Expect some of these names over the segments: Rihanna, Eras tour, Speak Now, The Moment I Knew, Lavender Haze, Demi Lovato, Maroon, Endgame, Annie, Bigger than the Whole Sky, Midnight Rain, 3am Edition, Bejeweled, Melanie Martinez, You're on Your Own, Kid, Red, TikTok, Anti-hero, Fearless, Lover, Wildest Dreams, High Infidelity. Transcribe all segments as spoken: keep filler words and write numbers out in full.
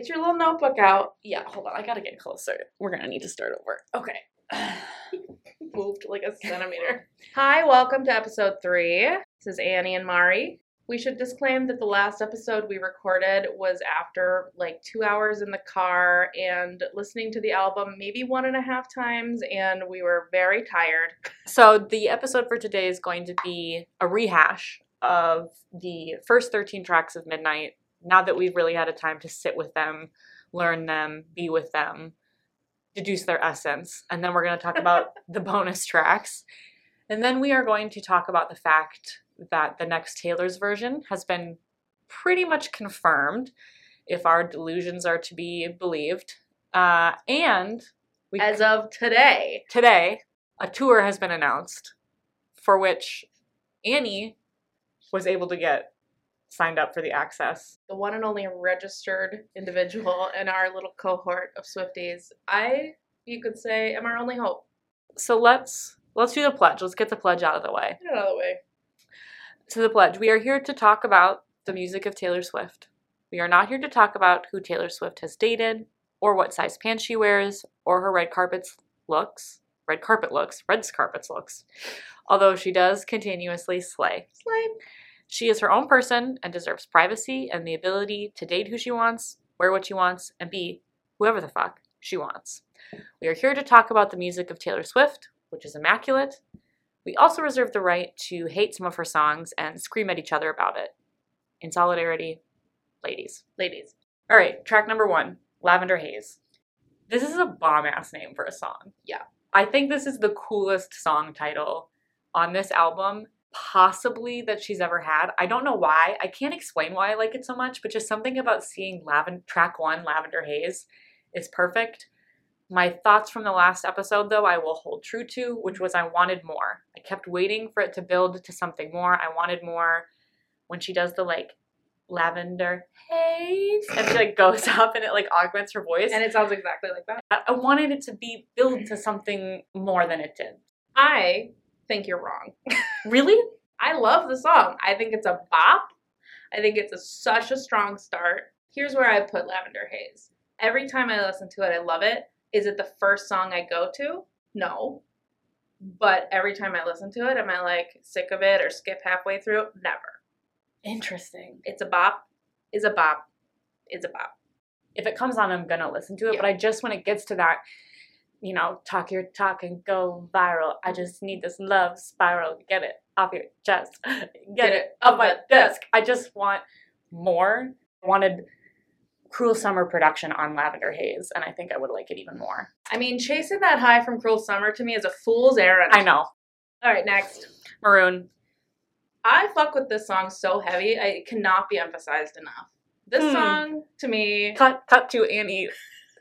Get your little notebook out. Yeah, hold on. I gotta get closer. We're gonna need to start over. Okay. Moved like a centimeter. Hi, welcome to episode three. This is Annie and Mari. We should disclaim that the last episode we recorded was after like two hours in the car and listening to the album maybe one and a half times, and we were very tired. So the episode for today is going to be a rehash of the first thirteen tracks of Midnight. Now that we've really had a time to sit with them, learn them, be with them, deduce their essence. And then we're going to talk about the bonus tracks. And then we are going to talk about the fact that the next Taylor's version has been pretty much confirmed, if our delusions are to be believed. Uh, and we as of today, today, a tour has been announced for which Annie was able to get signed up for the access. The one and only registered individual in our little cohort of Swifties. I, you could say, am our only hope. So let's let's do the pledge. Let's get the pledge out of the way. Get it out of the way. So the pledge. We are here to talk about the music of Taylor Swift. We are not here to talk about who Taylor Swift has dated, or what size pants she wears, or her red carpets looks. Red carpet looks. Red carpets looks. Although she does continuously slay. Slay. She is her own person and deserves privacy and the ability to date who she wants, wear what she wants, and be whoever the fuck she wants. We are here to talk about the music of Taylor Swift, which is immaculate. We also reserve the right to hate some of her songs and scream at each other about it. In solidarity, ladies. Ladies. All right, track number one, Lavender Haze. This is a bomb-ass name for a song. Yeah. I think this is the coolest song title on this album, possibly, that she's ever had. I don't know why. I can't explain why I like it so much, but just something about seeing Lavend- track one, Lavender Haze, is perfect. My thoughts from the last episode, though, I will hold true to, which was I wanted more. I kept waiting for it to build to something more. I wanted more. When she does the, like, Lavender Haze, and she, like, goes up and it, like, augments her voice. And it sounds exactly like that. I wanted it to be built to something more than it did. I... I think you're wrong. Really? I love the song. I think it's a bop. I think it's a, such a strong start. Here's where I put Lavender Haze. Every time I listen to it, I love it. Is it the first song I go to? No. But every time I listen to it, am I like sick of it or skip halfway through? Never. Interesting. It's a bop. Is a bop. Is a bop. If it comes on, I'm going to listen to it. Yeah. But I just, when it gets to that, you know, talk your talk and go viral. I just need this love spiral. Get it off your chest. Get, Get it off my desk. desk. I just want more. I wanted Cruel Summer production on Lavender Haze, and I think I would like it even more. I mean, chasing that high from Cruel Summer to me is a fool's errand. I know. All right, next. Maroon. I fuck with this song so heavy. It cannot be emphasized enough. This mm. song, to me... Cut, cut to Annie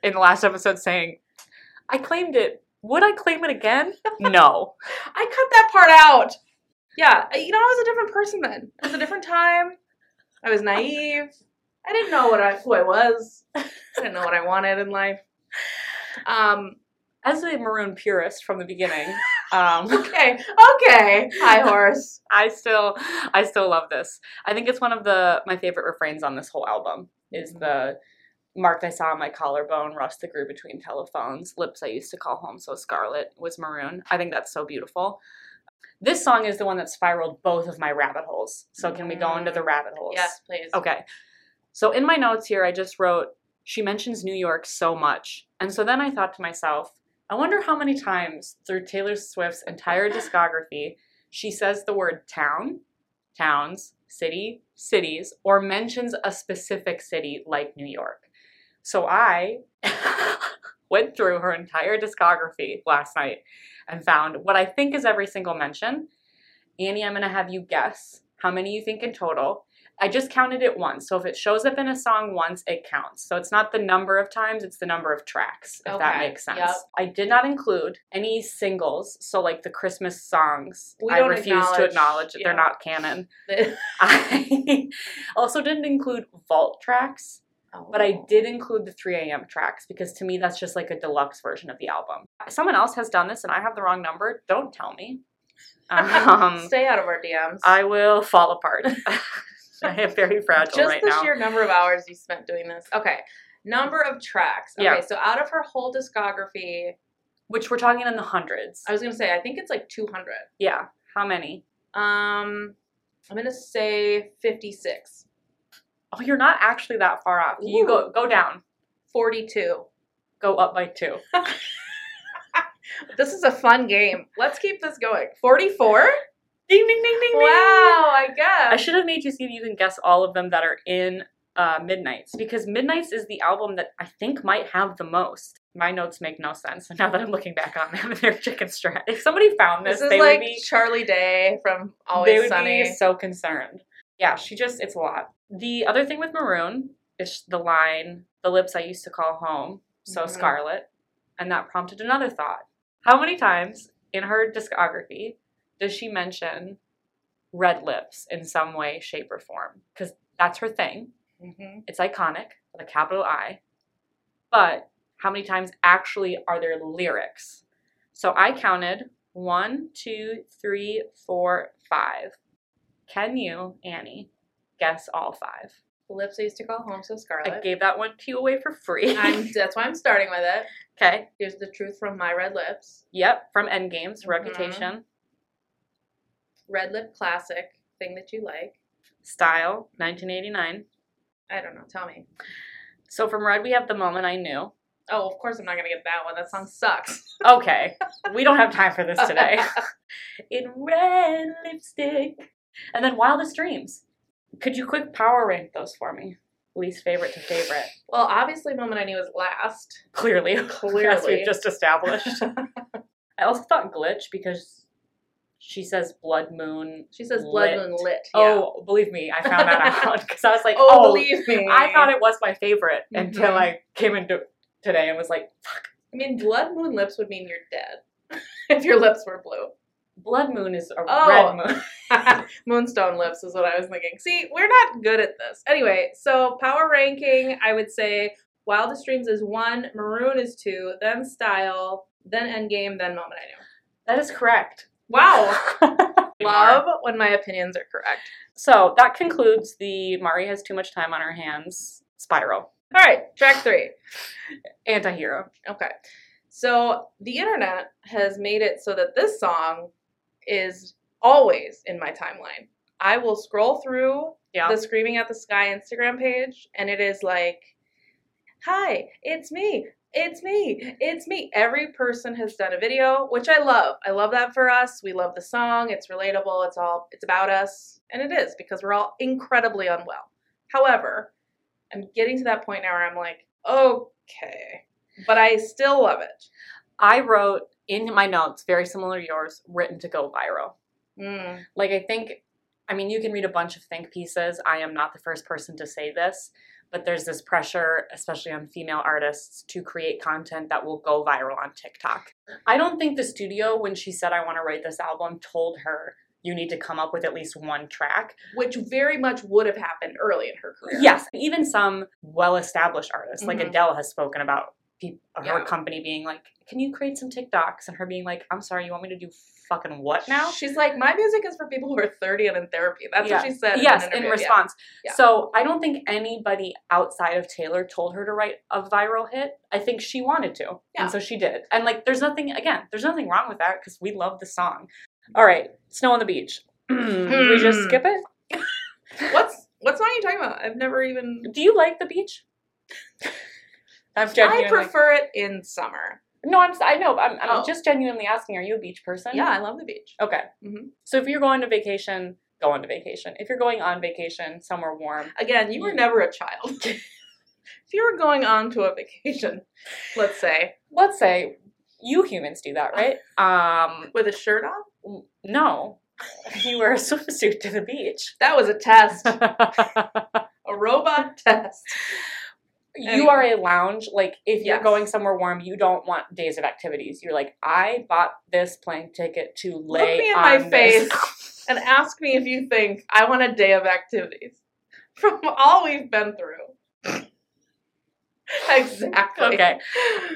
in the last episode saying... I claimed it. Would I claim it again? No. I cut that part out. Yeah. You know, I was a different person then. It was a different time. I was naive. I didn't know what I who I was. I didn't know what I wanted in life. Um, As a Maroon purist from the beginning. Um, okay. Okay. Hi, horse. I still I still love this. I think it's one of the my favorite refrains on this whole album is mm-hmm. the... Marked I saw my collarbone, rust that grew between telephones, lips I used to call home so scarlet was Maroon. I think that's so beautiful. This song is the one that spiraled both of my rabbit holes. So can we go into the rabbit holes? Yes, please. Okay. So in my notes here, I just wrote, she mentions New York so much. And so then I thought to myself, I wonder how many times through Taylor Swift's entire discography, she says the word town, towns, city, cities, or mentions a specific city like New York. So I went through her entire discography last night and found what I think is every single mention. Annie, I'm going to have you guess how many you think in total. I just counted it once. So if it shows up in a song once, it counts. So it's not the number of times, it's the number of tracks, if okay. that makes sense. Yep. I did not include any singles. So like the Christmas songs, we I refuse acknowledge. to acknowledge that yeah. they're not canon. I also didn't include vault tracks. Oh. But I did include the three a.m. tracks because to me that's just like a deluxe version of the album. Someone else has done this and I have the wrong number. Don't tell me. Um, Stay out of our D Ms. I will fall apart. I am very fragile just right now. Just the sheer number of hours you spent doing this. Okay. Number of tracks. Okay, yeah. So out of her whole discography. Which we're talking in the hundreds. I was going to say, I think it's like two hundred. Yeah. How many? Um, I'm going to say fifty-six. Oh, you're not actually that far off. Ooh. You go go down. forty-two. Go up by two. This is a fun game. Let's keep this going. forty-four? Ding, ding, ding, ding, wow, ding. Wow, I guess. I should have made you see if you can guess all of them that are in uh, Midnights. Because Midnights is the album that I think might have the most. My notes make no sense. Now that I'm looking back on them, they're chicken strap. If somebody found this, this is they like would be... Charlie Day from Always Sunny. They would be so concerned. Yeah, she just, it's a lot. The other thing with Maroon is the line, the lips I used to call home, so mm-hmm. Scarlet. And that prompted another thought. How many times in her discography does she mention red lips in some way, shape, or form? Because that's her thing. Mm-hmm. It's iconic, with a capital I. But how many times actually are there lyrics? So I counted one, two, three, four, five. Can you, Annie, guess all five? The lips I used to call home, so Scarlet. I gave that one to you away for free. I'm, that's why I'm starting with it. Okay. Here's the truth from my red lips. Yep, from Endgame's mm-hmm. Reputation. Red lip classic, thing that you like. Style, nineteen eighty-nine. I don't know. Tell me. So from Red, we have The Moment I Knew. Oh, of course I'm not going to get that one. That song sucks. Okay. We don't have time for this today. In red lipstick. And then Wildest Dreams. Could you quick power rank those for me? Least favorite to favorite. Well, obviously Moment I Knew was last. Clearly. Clearly. As we've just established. I also thought Glitch because she says blood moon. She says blood lit. Moon lit. Yeah. Oh, believe me, I found that out. Because I was like, oh, oh, believe me. I thought it was my favorite mm-hmm. until I came into today and was like, fuck. I mean, blood moon lips would mean you're dead if your lips were blue. Blood moon is a oh. red moon. Moonstone lips is what I was thinking. See, we're not good at this. Anyway, so power ranking, I would say Wildest Dreams is one, Maroon is two, then Style, then Endgame, then Moment I Knew. That is correct. Wow. Love when my opinions are correct. So that concludes the Mari has too much time on her hands spiral. All right, track three. Anti-hero. Okay. So the internet has made it so that this song is always in my timeline. I will scroll through yeah. the Screaming at the Sky Instagram page, and it is like, hi, it's me, it's me, it's me. Every person has done a video, which I love. I love that for us. We love the song. It's relatable. It's all, it's about us. And it is, because we're all incredibly unwell. However, I'm getting to that point now where I'm like, okay, but I still love it. I wrote in my notes, very similar to yours, written to go viral. Mm. Like, I think, I mean, you can read a bunch of think pieces. I am not the first person to say this, but there's this pressure, especially on female artists, to create content that will go viral on TikTok. I don't think the studio, when she said, I want to write this album, told her, you need to come up with at least one track. Which very much would have happened early in her career. Yes. Even some well-established artists, mm-hmm. like Adele has spoken about people, yeah. her company being like, can you create some TikToks? And her being like, I'm sorry, you want me to do fucking what now? She's like, my music is for people who are thirty and in therapy. That's yeah. what she said. Yes, in, an in response. Yeah. Yeah. So I don't think anybody outside of Taylor told her to write a viral hit. I think she wanted to. Yeah. And so she did. And like, there's nothing, again, there's nothing wrong with that because we love the song. All right, Snow on the Beach. Did we just skip it? What's what song are you talking about? I've never even... Do you like the beach? I'm I prefer like... it in summer. No, I'm, I know. I'm, I'm oh. just genuinely asking, are you a beach person? Yeah, I love the beach. Okay. Mm-hmm. So if you're going to vacation, go on to vacation. If you're going on vacation, somewhere warm. Again, you were never a child. If you were going on to a vacation, let's say. Let's say... You humans do that, right? Um, With a shirt on? No. You wear a swimsuit to the beach. That was a test. A robot test. You anyway. Are a lounge. Like, if yes. you're going somewhere warm, you don't want days of activities. You're like, I bought this plane ticket to lay Look me in on my this. Face and ask me if you think I want a day of activities. From all we've been through. Exactly. Okay.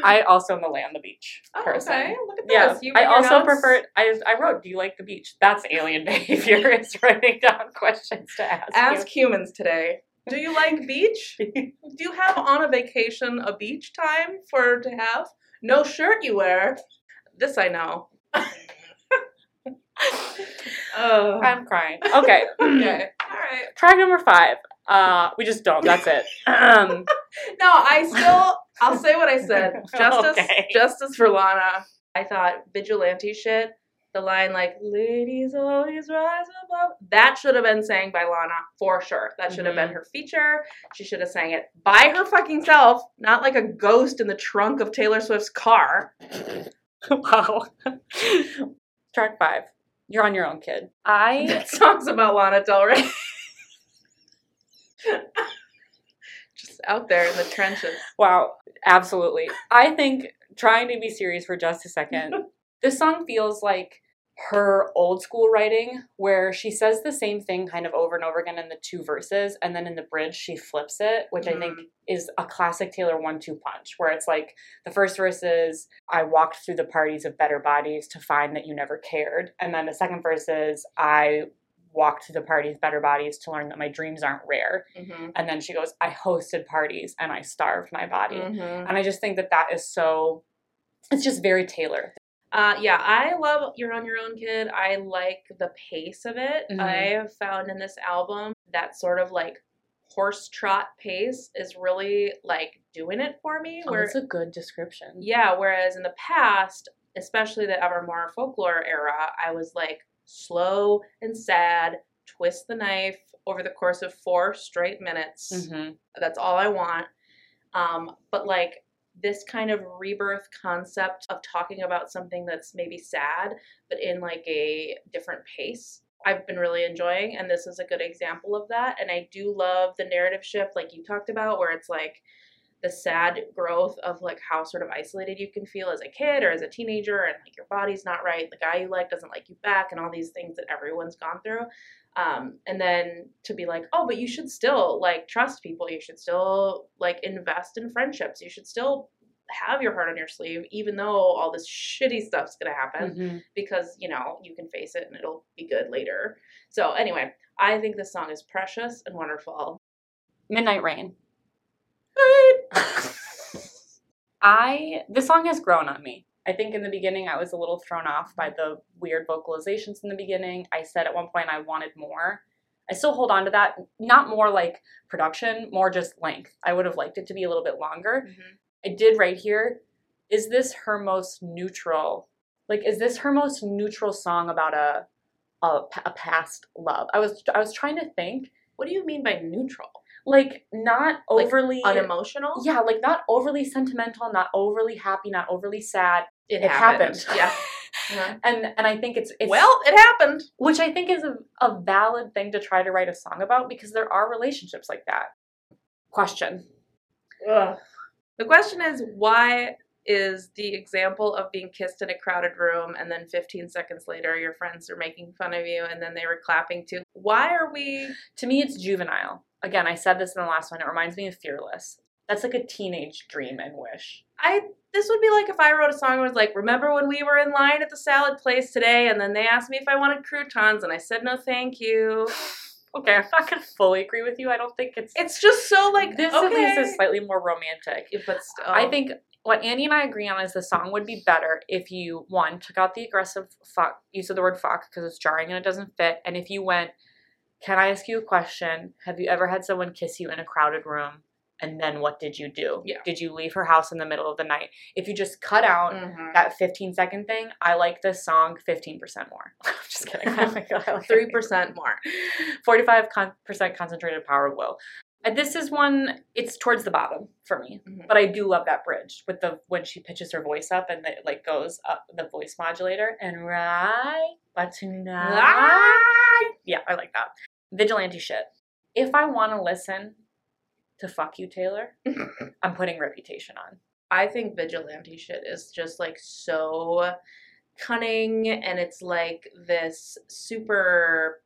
I also am a lay on the beach person. Oh, okay. Look at this. Yeah. You I also notes. Prefer, I, I wrote, do you like the beach? That's alien behavior. It's writing down questions to ask Ask you. Humans today. Do you like beach? Do you have on a vacation a beach time for to have? No shirt you wear. This I know. Oh. I'm crying. Okay. Okay. All right. Track number five. Uh, we just don't. That's it. Um. No, I still, I'll say what I said. Justice, okay. Justice for Lana. I thought Vigilante Shit, the line like, ladies always rise above. That should have been sang by Lana for sure. That should have mm-hmm. been her feature. She should have sang it by her fucking self, not like a ghost in the trunk of Taylor Swift's car. Wow. Track five. You're on Your Own, Kid. I. That song's about Lana Del Rey. Just out there in the trenches. Wow. Absolutely. I think, trying to be serious for just a second, this song feels like her old school writing where she says the same thing kind of over and over again in the two verses, and then in the bridge she flips it, which mm. I think is a classic Taylor one two punch where it's like the first verse is, I walked through the parties of better bodies to find that you never cared, and then the second verse is, I walked through the parties of better bodies to learn that my dreams aren't rare, mm-hmm. and then she goes, I hosted parties and I starved my body, mm-hmm. and I just think that that is so, it's just very Taylor. Uh, yeah, I love You're on Your Own, Kid. I like the pace of it. Mm-hmm. I have found in this album that sort of like horse trot pace is really like doing it for me. Oh, where, that's a good description. Yeah, whereas in the past, especially the Evermore Folklore era, I was like slow and sad, twist the knife over the course of four straight minutes. Mm-hmm. That's all I want. Um, but like, this kind of rebirth concept of talking about something that's maybe sad, but in like a different pace, I've been really enjoying. And this is a good example of that. And I do love the narrative shift, like you talked about, where it's like the sad growth of like how sort of isolated you can feel as a kid or as a teenager, and like your body's not right. The guy you like doesn't like you back, and all these things that everyone's gone through. Um, and then to be like, oh, but you should still like trust people. You should still like invest in friendships. You should still have your heart on your sleeve, even though all this shitty stuff's going to happen mm-hmm. because, you know, you can face it and it'll be good later. So anyway, I think this song is precious and wonderful. Midnight Rain. I, this song has grown on me. I think in the beginning I was a little thrown off by the weird vocalizations in the beginning. I said at one point I wanted more. I still hold on to that. Not more like production, more just length. I would have liked it to be a little bit longer. Mm-hmm. I did right here. Is this her most neutral? Like, is this her most neutral song about a a, a past love? I was I was trying to think. What do you mean by neutral? Like, not overly... Like unemotional? Yeah, like, not overly sentimental, not overly happy, not overly sad. It, it happened. happened. Yeah. Mm-hmm. And and I think it's, it's... Well, it happened. Which I think is a, a valid thing to try to write a song about, because there are relationships like that. Question. Ugh. The question is, why is the example of being kissed in a crowded room and then fifteen seconds later your friends are making fun of you and then they were clapping too? Why are we... To me, it's juvenile. Again, I said this in the last one. It reminds me of Fearless. That's like a teenage dream and wish. I This would be like if I wrote a song and was like, remember when we were in line at the salad place today and then they asked me if I wanted croutons and I said no thank you. Okay, I'm not going to fully agree with you. I don't think it's... It's just so like... This okay. At least is slightly more romantic. But still. I think what Andy and I agree on is the song would be better if you, one, took out the aggressive fuck, use of the word fuck because it's jarring and it doesn't fit, and if you went... Can I ask you a question? Have you ever had someone kiss you in a crowded room? And then what did you do? Yeah. Did you leave her house in the middle of the night? If you just cut out mm-hmm. that fifteen second thing, I like this song fifteen percent more. I'm just kidding. Oh my God, I like three percent more. forty-five percent con- concentrated power of will. And this is one, it's towards the bottom for me. Mm-hmm. But I do love that bridge with the, when she pitches her voice up and it like goes up the voice modulator. And right, but tonight. Right. Yeah, I like that. Vigilante Shit. If I want to listen to Fuck You, Taylor, I'm putting Reputation on. I think Vigilante Shit is just like so cunning, and it's like this super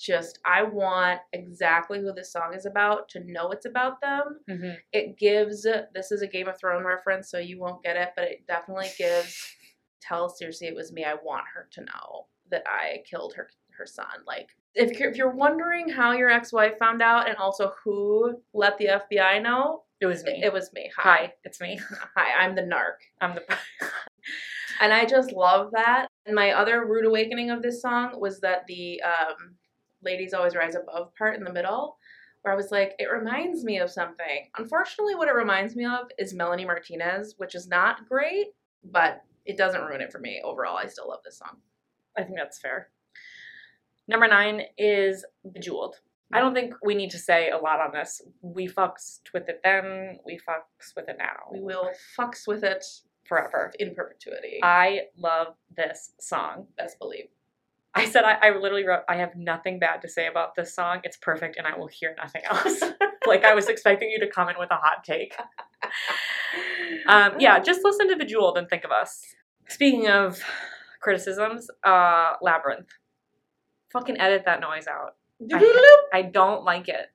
just, I want exactly who this song is about to know it's about them. Mm-hmm. It gives, this is a Game of Thrones reference, so you won't get it, but it definitely gives, tell Cersei it was me, I want her to know that I killed her her son. Like, if you're, if you're wondering how your ex-wife found out and also who let the F B I know, it was me. It was me. Hi. Hi. It's me. Hi. I'm the narc. I'm the... And I just love that. And my other rude awakening of this song was that the um, Ladies Always Rise Above part in the middle, where I was like, it reminds me of something. Unfortunately, what it reminds me of is Melanie Martinez, which is not great, but it doesn't ruin it for me. Overall, I still love this song. I think that's fair. Number nine is Bejeweled. I don't think we need to say a lot on this. We fucks with it then. We fucks with it now. We will fucks with it forever. In perpetuity. I love this song. Best believe. I said, I, I literally wrote, I have nothing bad to say about this song. It's perfect and I will hear nothing else. Like, I was expecting you to come in with a hot take. Um, yeah, just listen to Bejeweled and think of us. Speaking of criticisms, uh, Labyrinth. Fucking edit that noise out. I, I don't like it.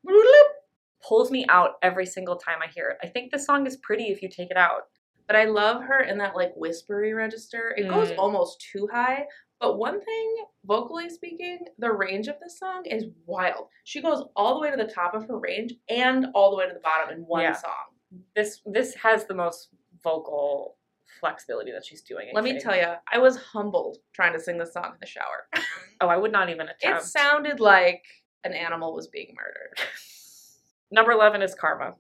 Pulls me out every single time I hear it. I think the song is pretty if you take it out. But I love her in that, like, whispery register. It mm. goes almost too high. But one thing, vocally speaking, the range of this song is wild. She goes all the way to the top of her range and all the way to the bottom in one yeah. song. This this has the most vocal flexibility that she's doing. Let me tell you, I was humbled trying to sing this song in the shower. Oh, I would not even attempt. It sounded like an animal was being murdered. Number eleven is Karma.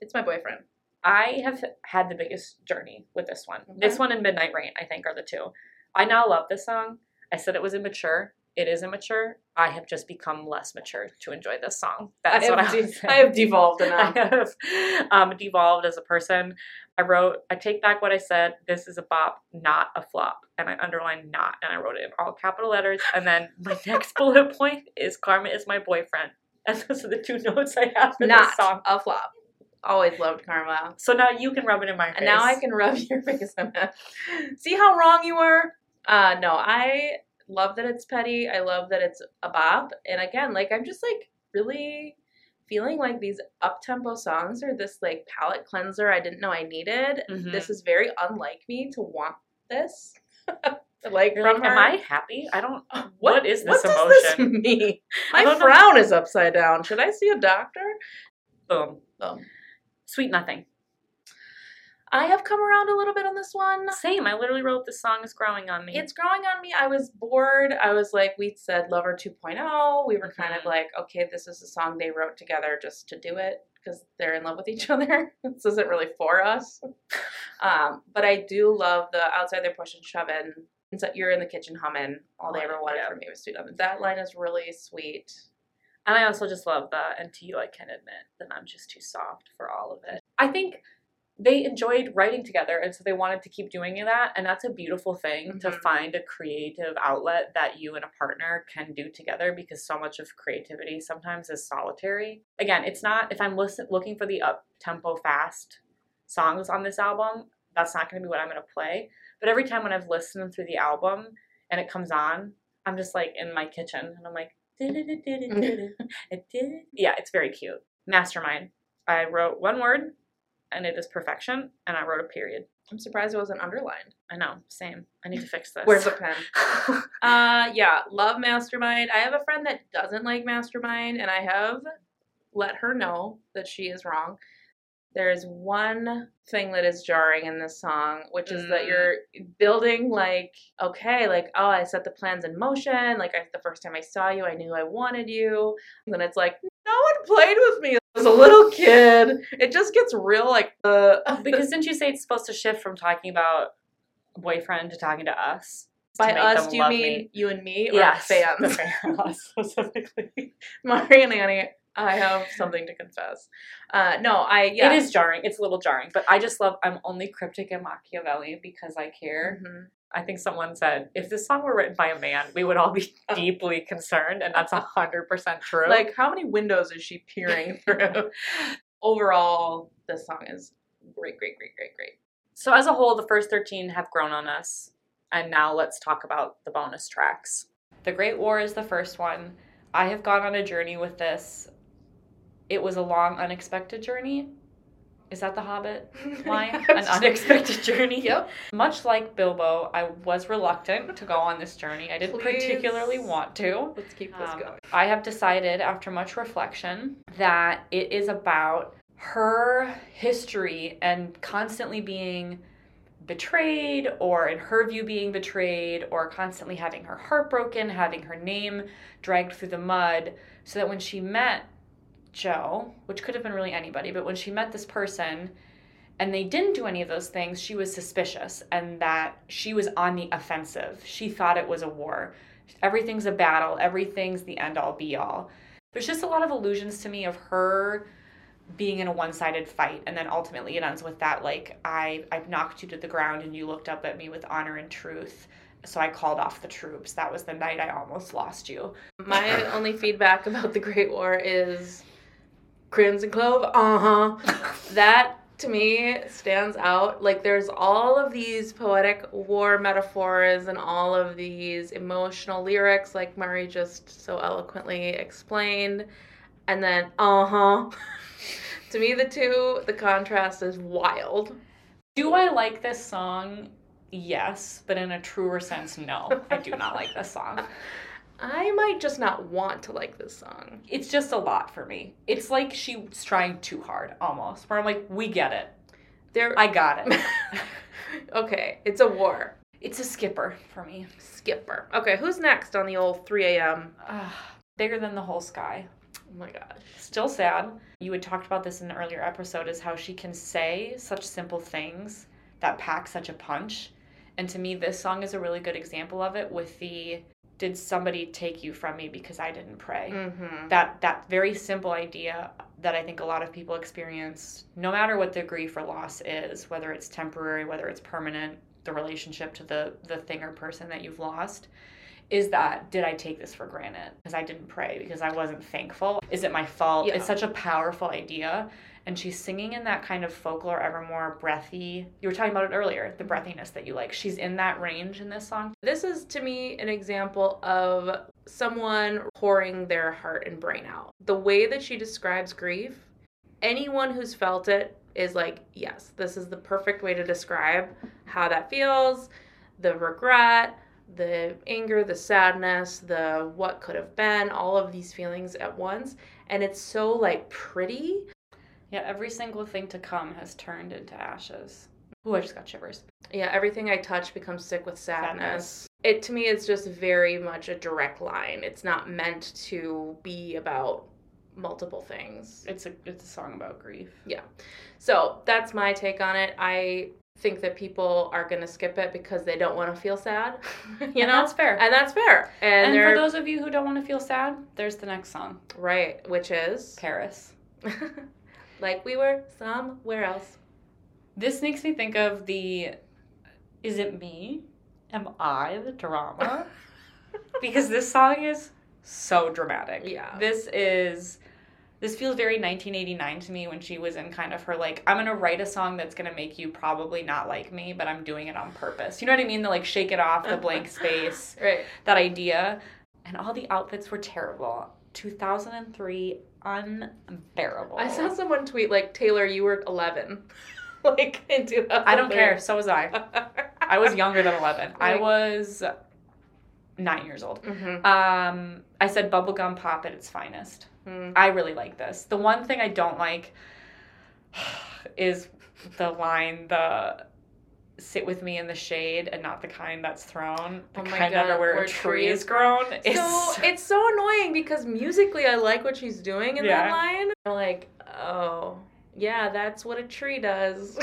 It's my boyfriend. I have had the biggest journey with this one. Okay. This one and Midnight Rain, I think, are the two. I now love this song. I said it was immature. It is immature. I have just become less mature to enjoy this song. That's I what I de- I have devolved enough. I have um, devolved as a person. I wrote, I take back what I said. This is a bop, not a flop. And I underlined not. And I wrote it in all capital letters. And then my next bullet point is Karma is my boyfriend. And those are the two notes I have for not this song. Not a flop. Always loved Karma. So now you can rub it in my face. And now I can rub your face in it. See how wrong you were? Uh, no, I love that it's petty. I love that it's a bop. And again, like, I'm just, like, really feeling like these up-tempo songs are this, like, palate cleanser I didn't know I needed. Mm-hmm. This is very unlike me to want this. Like, You're from like, her. Am I happy? I don't... What, what is this what emotion? What does this mean? My frown know. Is upside down. Should I see a doctor? Boom. Boom. Sweet Nothing. I have come around a little bit on this one. Same. I literally wrote this song is growing on me. It's growing on me. I was bored. I was like, we said Lover two point oh. We were mm-hmm. kind of like, okay, this is a song they wrote together just to do it because they're in love with each other. This isn't really for us. Um, but I do love the outside they push and shove in. And so you're in the kitchen humming. All they ever wanted yeah. from me was sweet nothing. That line is really sweet. And I also just love that, and to you I can admit that I'm just too soft for all of it. I think they enjoyed writing together, and so they wanted to keep doing that, and that's a beautiful thing mm-hmm. to find a creative outlet that you and a partner can do together, because so much of creativity sometimes is solitary. Again, it's not, if I'm listen, looking for the up-tempo fast songs on this album, that's not going to be what I'm going to play. But every time when I've listened through the album and it comes on, I'm just like in my kitchen, and I'm like, yeah, it's very cute. Mastermind. I wrote one word, and it is perfection, and I wrote a period. I'm surprised it wasn't underlined. I know, same. I need to fix this. Where's the pen? uh, yeah, love Mastermind. I have a friend that doesn't like Mastermind, and I have let her know that she is wrong. There is one thing that is jarring in this song, which is mm. that you're building, like, okay, like, oh, I set the plans in motion. Like, I, the first time I saw you, I knew I wanted you. And then it's like, no one played with me as a little kid. It just gets real, like, uh. Because didn't you say it's supposed to shift from talking about boyfriend to talking to us? By us, do you mean me. You and me or yes. fans? Us, specifically. Mari and Annie. I have something to confess. Uh, no, I, yeah. It is jarring. It's a little jarring. But I just love, I'm only cryptic and Machiavelli because I care. Mm-hmm. I think someone said, if this song were written by a man, we would all be deeply concerned. And that's one hundred percent true. Like, how many windows is she peering through? Overall, this song is great, great, great, great, great. So as a whole, the first thirteen have grown on us. And now let's talk about the bonus tracks. The Great War is the first one. I have gone on a journey with this. It was a long, unexpected journey. Is that the Hobbit line? Yeah, An unexpected journey. Yep. Much like Bilbo, I was reluctant to go on this journey. I didn't Please. particularly want to. Let's keep this um, going. I have decided, after much reflection, that it is about her history and constantly being betrayed, or in her view being betrayed, or constantly having her heart broken, having her name dragged through the mud, so that when she met Joe, which could have been really anybody, but when she met this person and they didn't do any of those things, she was suspicious, and that she was on the offensive. She thought it was a war. Everything's a battle. Everything's the end-all, be-all. There's just a lot of allusions to me of her being in a one-sided fight, and then ultimately it ends with that, like, I, I've knocked you to the ground and you looked up at me with honor and truth. So I called off the troops. That was the night I almost lost you. My only feedback about The Great War is Crimson Clove, uh-huh. That, to me, stands out. Like, there's all of these poetic war metaphors and all of these emotional lyrics, like Mari just so eloquently explained. And then, uh-huh. To me, the two, the contrast is wild. Do I like this song? Yes, but in a truer sense, no. I do not like this song. I might just not want to like this song. It's just a lot for me. It's like she's trying too hard, almost, where I'm like, we get it. There, I got it. Okay, it's a war. It's a skipper for me. Skipper. Okay, who's next on the old three a.m.? Uh, bigger than the whole sky. Oh my gosh. Still sad. You had talked about this in an earlier episode, is how she can say such simple things that pack such a punch. And to me, this song is a really good example of it, with the... did somebody take you from me because I didn't pray? Mm-hmm. That that very simple idea that I think a lot of people experience, no matter what the grief or loss is, whether it's temporary, whether it's permanent, the relationship to the, the thing or person that you've lost, is that, did I take this for granted? Because I didn't pray, because I wasn't thankful. Is it my fault? Yeah. It's such a powerful idea. And she's singing in that kind of folklore, evermore, breathy. You were talking about it earlier, the breathiness that you like. She's in that range in this song. This is, to me, an example of someone pouring their heart and brain out. The way that she describes grief, anyone who's felt it is like, yes, this is the perfect way to describe how that feels, the regret, the anger, the sadness, the what could have been, all of these feelings at once. And it's so, like, pretty. Yeah, every single thing to come has turned into ashes. Ooh, I just got shivers. Yeah, everything I touch becomes sick with sadness. sadness. It, to me, is just very much a direct line. It's not meant to be about multiple things. It's a it's a song about grief. Yeah. So that's my take on it. I think that people are going to skip it because they don't want to feel sad. You and know? that's fair. And that's fair. And, and for those of you who don't want to feel sad, there's the next song. Right, which is? Paris. Like we were somewhere else. This makes me think of the, is it me? Am I the drama? Because this song is so dramatic. Yeah. This is, this feels very nineteen eighty-nine to me, when she was in kind of her, like, I'm going to write a song that's going to make you probably not like me, but I'm doing it on purpose. You know what I mean? The, like, shake it off, the blank space. Right. That idea. And all the outfits were terrible. two thousand three unbearable. I saw someone tweet, like, Taylor, you were eleven. Like, in two thousand three. I don't care. So was I. I was younger than eleven. Like, I was nine years old. Mm-hmm. Um, I said bubblegum pop at its finest. Mm. I really like this. The one thing I don't like is the line, the... sit with me in the shade, and not the kind that's thrown, the oh my kind God, under where, where a tree is grown. It's so, so it's so annoying, because musically I like what she's doing in yeah. that line. You're like, oh yeah, that's what a tree does.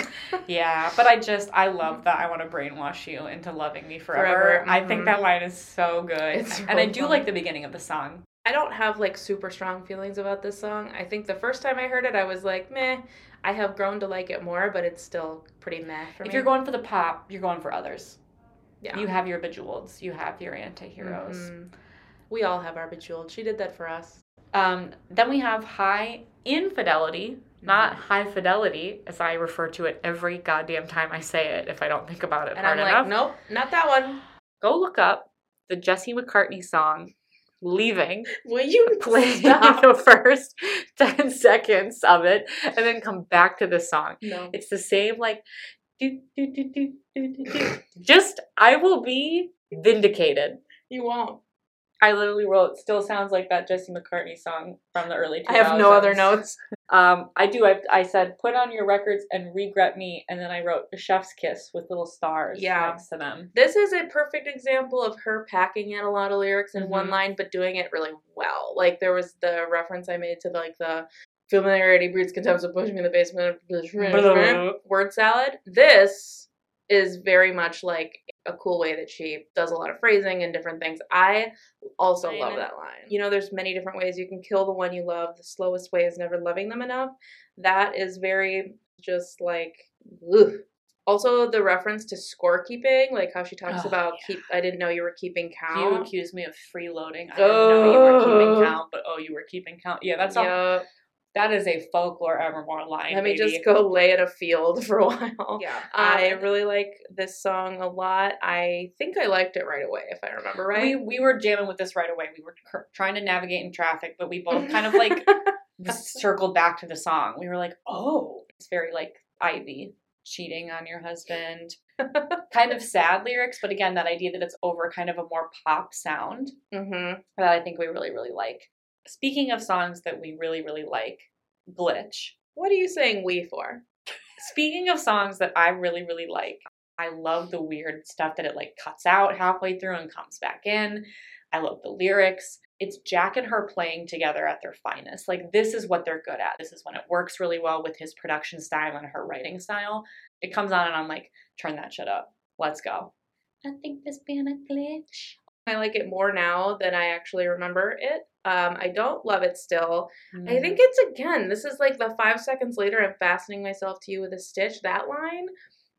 Yeah, but I just I love that. I want to brainwash you into loving me forever. forever. Mm-hmm. I think that line is so good, it's and so I do fun. Like the beginning of the song. I don't have, like, super strong feelings about this song. I think the first time I heard it, I was like, meh. I have grown to like it more, but it's still pretty meh for me. If you're going for the pop, you're going for others. Yeah. You have your Bejeweleds. You have your Anti-heroes. Mm-hmm. We all have our Bejeweled. She did that for us. Um, then we have High Infidelity, not mm-hmm. High Fidelity, as I refer to it every goddamn time I say it, if I don't think about it and hard I'm enough. And I'm like, nope, not that one. Go look up the Jesse McCartney song, leaving. Will you play the first ten seconds of it and then come back to the song? No. It's the same, like, do, do, do, do, do, do. Just, I will be vindicated. You won't. I literally wrote, still sounds like that Jesse McCartney song from the early two thousands. I have no other notes. Um, I do. I, I said, put on your records and regret me. And then I wrote a chef's kiss with little stars yeah. next to them. This is a perfect example of her packing in a lot of lyrics in mm-hmm. one line, but doing it really well. Like, there was the reference I made to, like, the familiarity breeds contempt, so push me in the basement of word salad. This is very much like a cool way that she does a lot of phrasing and different things. I also love that line. You know, there's many different ways you can kill the one you love. The slowest way is never loving them enough. That is very just like, ugh. Also, the reference to scorekeeping, like how she talks oh, about, yeah. keep. I didn't know you were keeping count. You accused me of freeloading. I didn't oh. know you were keeping count, but oh, you were keeping count. Yeah, that's yep. all. That is a Folklore Evermore line. Let me baby. just go lay in a field for a while. Yeah. Um, I really like this song a lot. I think I liked it right away, if I remember right. We we were jamming with this right away. We were cr- trying to navigate in traffic, but we both kind of like circled back to the song. We were like, oh, it's very like Ivy cheating on your husband. Kind of sad lyrics, but again, that idea that it's over kind of a more pop sound mm-hmm. that I think we really, really like. Speaking of songs that we really, really like, Glitch. What are you saying we for? Speaking of songs that I really, really like, I love the weird stuff that it like cuts out halfway through and comes back in. I love the lyrics. It's Jack and her playing together at their finest. Like, this is what they're good at. This is when it works really well with his production style and her writing style. It comes on and I'm like, turn that shit up. Let's go. I think there's been a glitch. I like it more now than I actually remember it. Um, I don't love it still. Mm. I think it's, again, this is like the five seconds later, I'm fastening myself to you with a stitch. That line,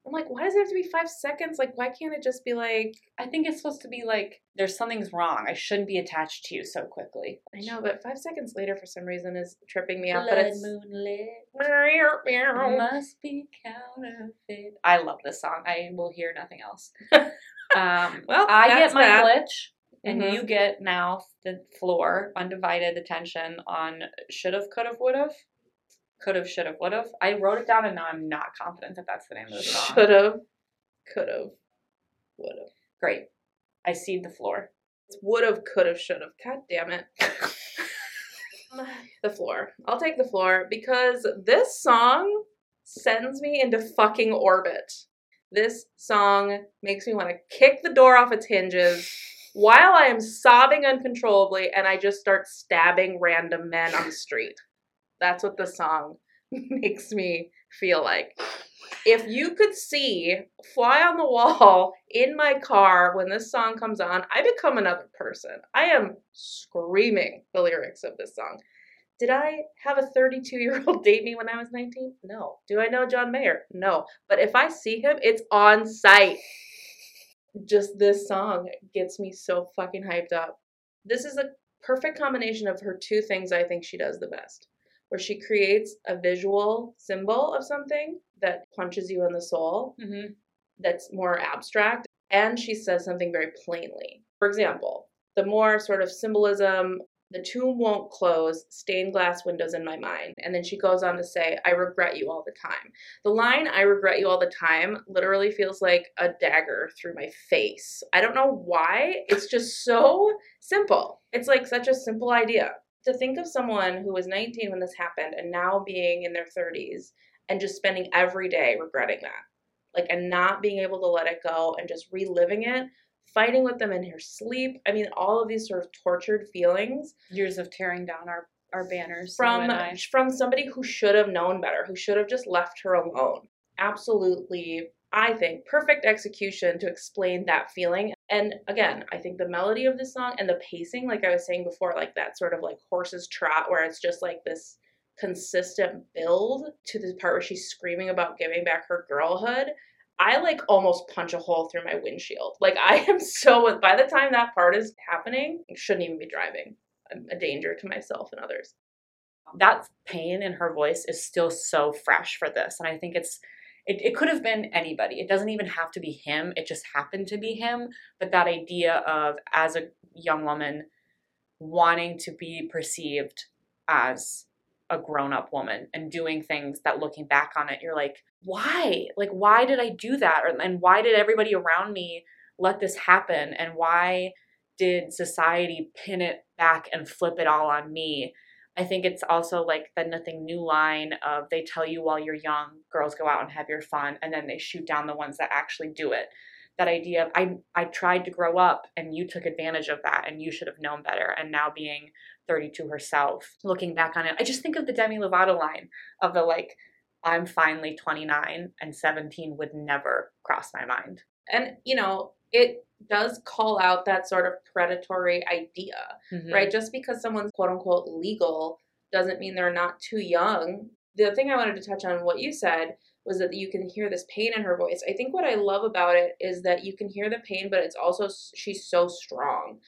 I'm like, why does it have to be five seconds? Like, why can't it just be like, I think it's supposed to be like, there's something's wrong. I shouldn't be attached to you so quickly. I know, but five seconds later for some reason is tripping me out. Blood, but it's moonlit. Must be counterfeit. I love this song. I will hear nothing else. um, well, I get my that. glitch. And mm-hmm. you get now the floor, undivided attention on Should've, Could've, Would've. Could've, Should've, Would've. I wrote it down and now I'm not confident that that's the name of the song. Should've, Could've, Would've. Great. I cede the floor. It's Would've, Could've, Should've. God damn it. The floor. I'll take the floor because this song sends me into fucking orbit. This song makes me want to kick the door off its hinges. While I am sobbing uncontrollably and I just start stabbing random men on the street. That's what the song makes me feel like. If you could see fly on the wall in my car when this song comes on, I become another person. I am screaming the lyrics of this song. Did I have a thirty-two-year-old date me when I was nineteen? No. Do I know John Mayer? No. But if I see him, it's on sight. Just this song gets me so fucking hyped up. This is a perfect combination of her two things I think she does the best, where she creates a visual symbol of something that punches you in the soul, mm-hmm. that's more abstract, and she says something very plainly. For example, the more sort of symbolism, the tomb won't close, stained glass windows in my mind. And then she goes on to say, I regret you all the time. The line, I regret you all the time, literally feels like a dagger through my face. I don't know why. It's just so simple. It's like such a simple idea. To think of someone who was nineteen when this happened and now being in their thirties and just spending every day regretting that. Like, and not being able to let it go and just reliving it. Fighting with them in her sleep. I mean, all of these sort of tortured feelings. Years of tearing down our, our banners. From, from somebody who should have known better, who should have just left her alone. Absolutely, I think, perfect execution to explain that feeling. And again, I think the melody of this song and the pacing, like I was saying before, like that sort of like horse's trot where it's just like this consistent build to the part where she's screaming about giving back her girlhood. I like almost punch a hole through my windshield. Like, I am so, by the time that part is happening, I shouldn't even be driving. I'm a danger to myself and others. That pain in her voice is still so fresh for this. And I think it's, it, it could have been anybody. It doesn't even have to be him. It just happened to be him. But that idea of, as a young woman, wanting to be perceived as a grown-up woman and doing things that, looking back on it, you're like, why? Like, why did I do that? And why did everybody around me let this happen? And why did society pin it back and flip it all on me? I think it's also like the Nothing New line of, they tell you while you're young, girls, go out and have your fun, and then they shoot down the ones that actually do it. That idea of, I I tried to grow up and you took advantage of that and you should have known better. And now being thirty-two herself, looking back on it, I just think of the Demi Lovato line of the, like, I'm finally twenty-nine and seventeen would never cross my mind. And, you know, it does call out that sort of predatory idea, mm-hmm. right? Just because someone's quote unquote legal doesn't mean they're not too young. The thing I wanted to touch on what you said was that you can hear this pain in her voice. I think what I love about it is that you can hear the pain, but it's also, she's so strong.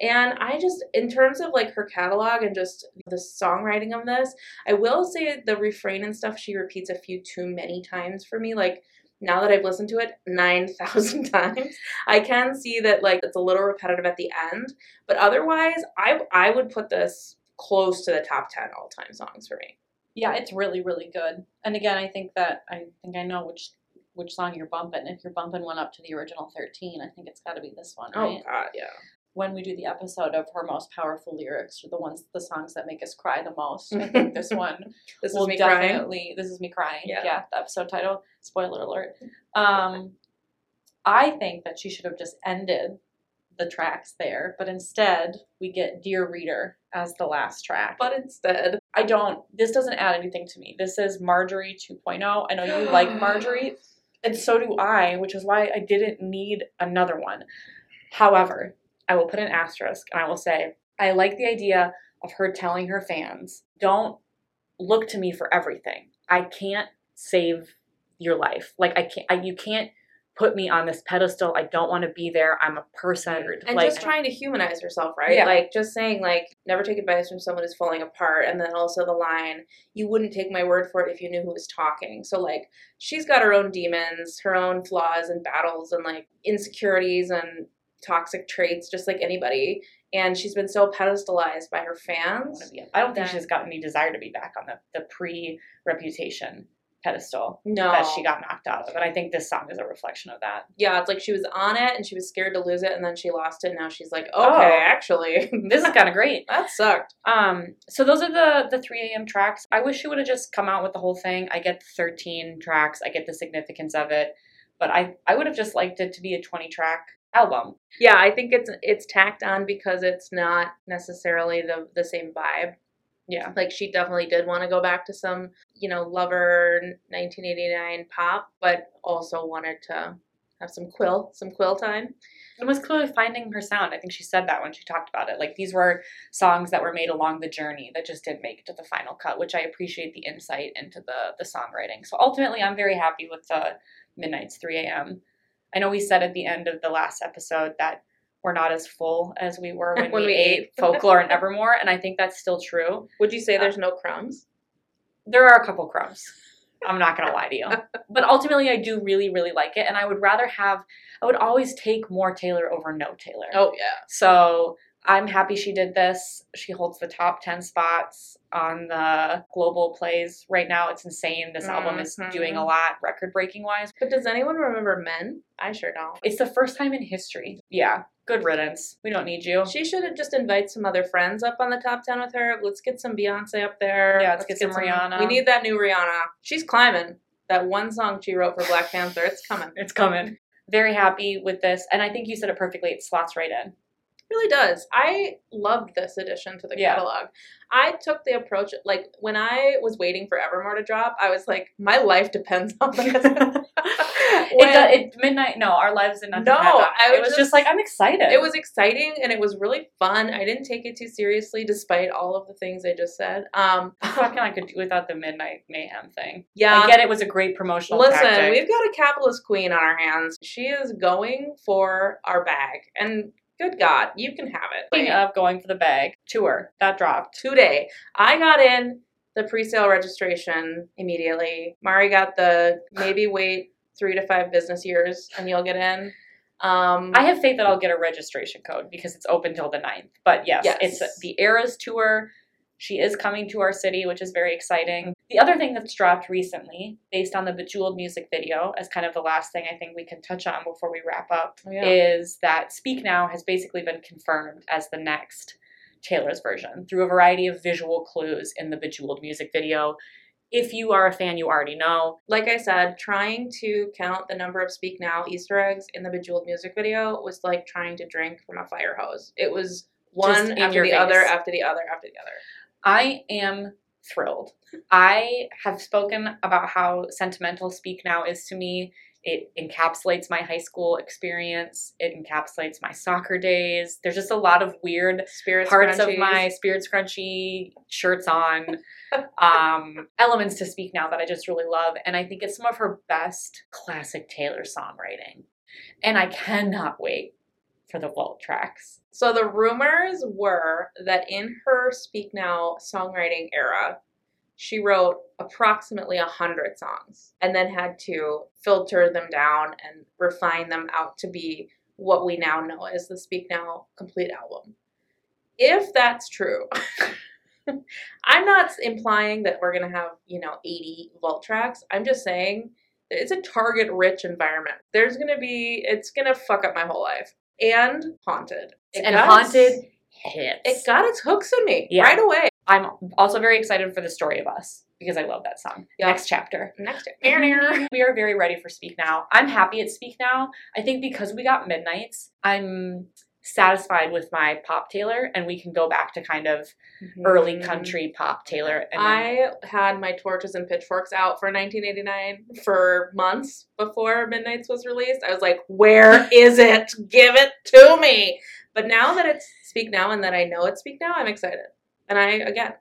And I just, in terms of like her catalog and just the songwriting of this, I will say the refrain and stuff she repeats a few too many times for me. Like, now that I've listened to it nine thousand times, I can see that, like, it's a little repetitive at the end. But otherwise, I I would put this close to the top ten all-time songs for me. Yeah, it's really, really good. And again, I think that, I think I know which which song you're bumping. If you're bumping one up to the original thirteen, I think it's got to be this one, right? Oh, God, yeah. When we do the episode of her most powerful lyrics, or the ones, the songs that make us cry the most, I think this one this will is me definitely, crying. This is me crying. Yeah. yeah, the episode title, spoiler alert. Um, I think that she should have just ended the tracks there, but instead we get Dear Reader as the last track. But instead, I don't, this doesn't add anything to me. This is Marjorie two point oh. I know you like Marjorie, and so do I, which is why I didn't need another one. However, I will put an asterisk and I will say, I like the idea of her telling her fans, don't look to me for everything. I can't save your life. Like, I can't, I, you can't put me on this pedestal. I don't want to be there. I'm a person. And like, just trying to humanize herself, right? Yeah. Like, just saying, like, never take advice from someone who's falling apart. And then also the line, you wouldn't take my word for it if you knew who was talking. So, like, she's got her own demons, her own flaws and battles and, like, insecurities and toxic traits, just like anybody, and she's been so pedestalized by her fans. I don't think she's got any desire to be back on the, the pre-Reputation pedestal no. that she got knocked out of, and I think this song is a reflection of that. Yeah, it's like she was on it, and she was scared to lose it, and then she lost it, and now she's like, okay, oh, actually, this is kind of great. That sucked. Um, so those are the, the three a.m. tracks. I wish she would have just come out with the whole thing. I get the thirteen tracks. I get the significance of it, but I, I would have just liked it to be a twenty-track album. Yeah, I think it's it's tacked on because it's not necessarily the the same vibe. Yeah. Like, she definitely did want to go back to some, you know, Lover nineteen eighty-nine pop, but also wanted to have some quill, some quill time. And was clearly finding her sound. I think she said that when she talked about it. Like, these were songs that were made along the journey that just didn't make it to the final cut, which I appreciate the insight into the the songwriting. So ultimately, I'm very happy with the Midnight's three a.m. I know we said at the end of the last episode that we're not as full as we were when, when we, we ate Folklore and Evermore, and I think that's still true. Would you say um, there's no crumbs? There are a couple crumbs. I'm not going to lie to you. But ultimately, I do really, really like it, and I would rather have – I would always take more Taylor over no Taylor. Oh, yeah. So I'm happy she did this. She holds the top ten spots on the global plays right now. It's insane. This mm-hmm. album is doing a lot record-breaking wise. But does anyone remember Men? I sure don't. It's the first time in history. Yeah. Good riddance. We don't need you. She should have just invited some other friends up on the top ten with her. Let's get some Beyonce up there. Yeah, let's, let's get, get some, some Rihanna. We need that new Rihanna. She's climbing. That one song she wrote for Black Panther. It's coming. It's coming. Very happy with this. And I think you said it perfectly. It slots right in. Really does. I loved this addition to the yeah. catalog. I took the approach, like, when I was waiting for Evermore to drop, I was like, my life depends on this. when, it, it, midnight, no, our lives did not depend on it. I was it was just, just like, I'm excited. It was exciting, and it was really fun. I didn't take it too seriously, despite all of the things I just said. Um, Fucking I could do without the Midnight Mayhem thing. Yeah. I get it was a great promotional Listen, tactic. We've got a capitalist queen on our hands. She is going for our bag, and good God, you can have it. Speaking of going for the bag, tour, that dropped today. I got in the pre-sale registration immediately. Mari got the maybe wait three to five business years and you'll get in. Um, I have faith that I'll get a registration code because it's open till the ninth. But yes, yes. It's the Eras Tour. She is coming to our city, which is very exciting. The other thing that's dropped recently, based on the Bejeweled music video, as kind of the last thing I think we can touch on before we wrap up, oh, yeah. is that Speak Now has basically been confirmed as the next Taylor's version through a variety of visual clues in the Bejeweled music video. If you are a fan, you already know. Like I said, trying to count the number of Speak Now Easter eggs in the Bejeweled music video was like trying to drink from a fire hose. It was one after the other, after the other, after the other. I am thrilled. I have spoken about how sentimental Speak Now is to me. It encapsulates my high school experience. It encapsulates my soccer days. There's just a lot of weird spirits parts crunchies. Of my spirits scrunchy shirts on um, elements to Speak Now that I just really love. And I think it's some of her best classic Taylor songwriting. And I cannot wait for the vault tracks. So the rumors were that in her Speak Now songwriting era, she wrote approximately one hundred songs and then had to filter them down and refine them out to be what we now know as the Speak Now complete album. If that's true, I'm not implying that we're going to have, you know, eighty vault tracks. I'm just saying that it's a target-rich environment. There's going to be, it's going to fuck up my whole life. And haunted. It and haunted hits. It got its hooks in me yeah. right away. I'm also very excited for The Story of Us because I love that song. Yep. Next chapter. Next chapter. We are very ready for Speak Now. I'm happy at Speak Now. I think because we got Midnights, I'm satisfied with my pop Taylor and we can go back to kind of mm-hmm. early country pop Taylor. And I had my torches and pitchforks out for nineteen eighty-nine for months before Midnights was released. I was like, where is it? Give it to me. But now that it's Speak Now and that I know it's Speak Now, I'm excited. And I, again,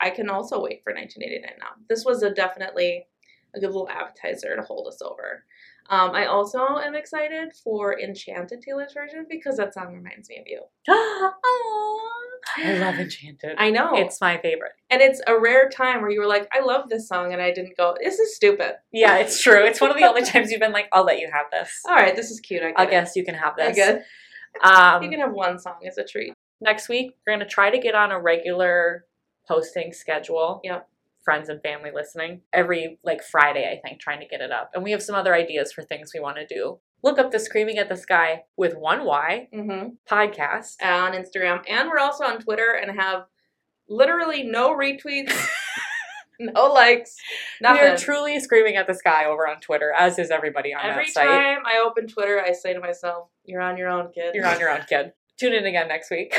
I can also wait for nineteen eighty-nine now. This was a definitely a good little appetizer to hold us over. Um, I also am excited for Enchanted Taylor's version because that song reminds me of you. I love Enchanted. I know. It's my favorite. And it's a rare time where you were like, I love this song, and I didn't go, this is stupid. Yeah, it's true. It's one of the only times you've been like, I'll let you have this. All right, this is cute. I, I guess you can have this. I guess. Um, you can have one song as a treat. Next week, we're going to try to get on a regular posting schedule. Yep. Friends and family listening. Every, like, Friday, I think, trying to get it up. And we have some other ideas for things we want to do. Look up the Screaming at the Sky with one Y mm-hmm. podcast. On Instagram. And we're also on Twitter and have literally no retweets, no likes, nothing. We're truly screaming at the sky over on Twitter, as is everybody on Every that site. Every time I open Twitter, I say to myself, you're on your own, kid. You're on your own, kid. Tune in again next week.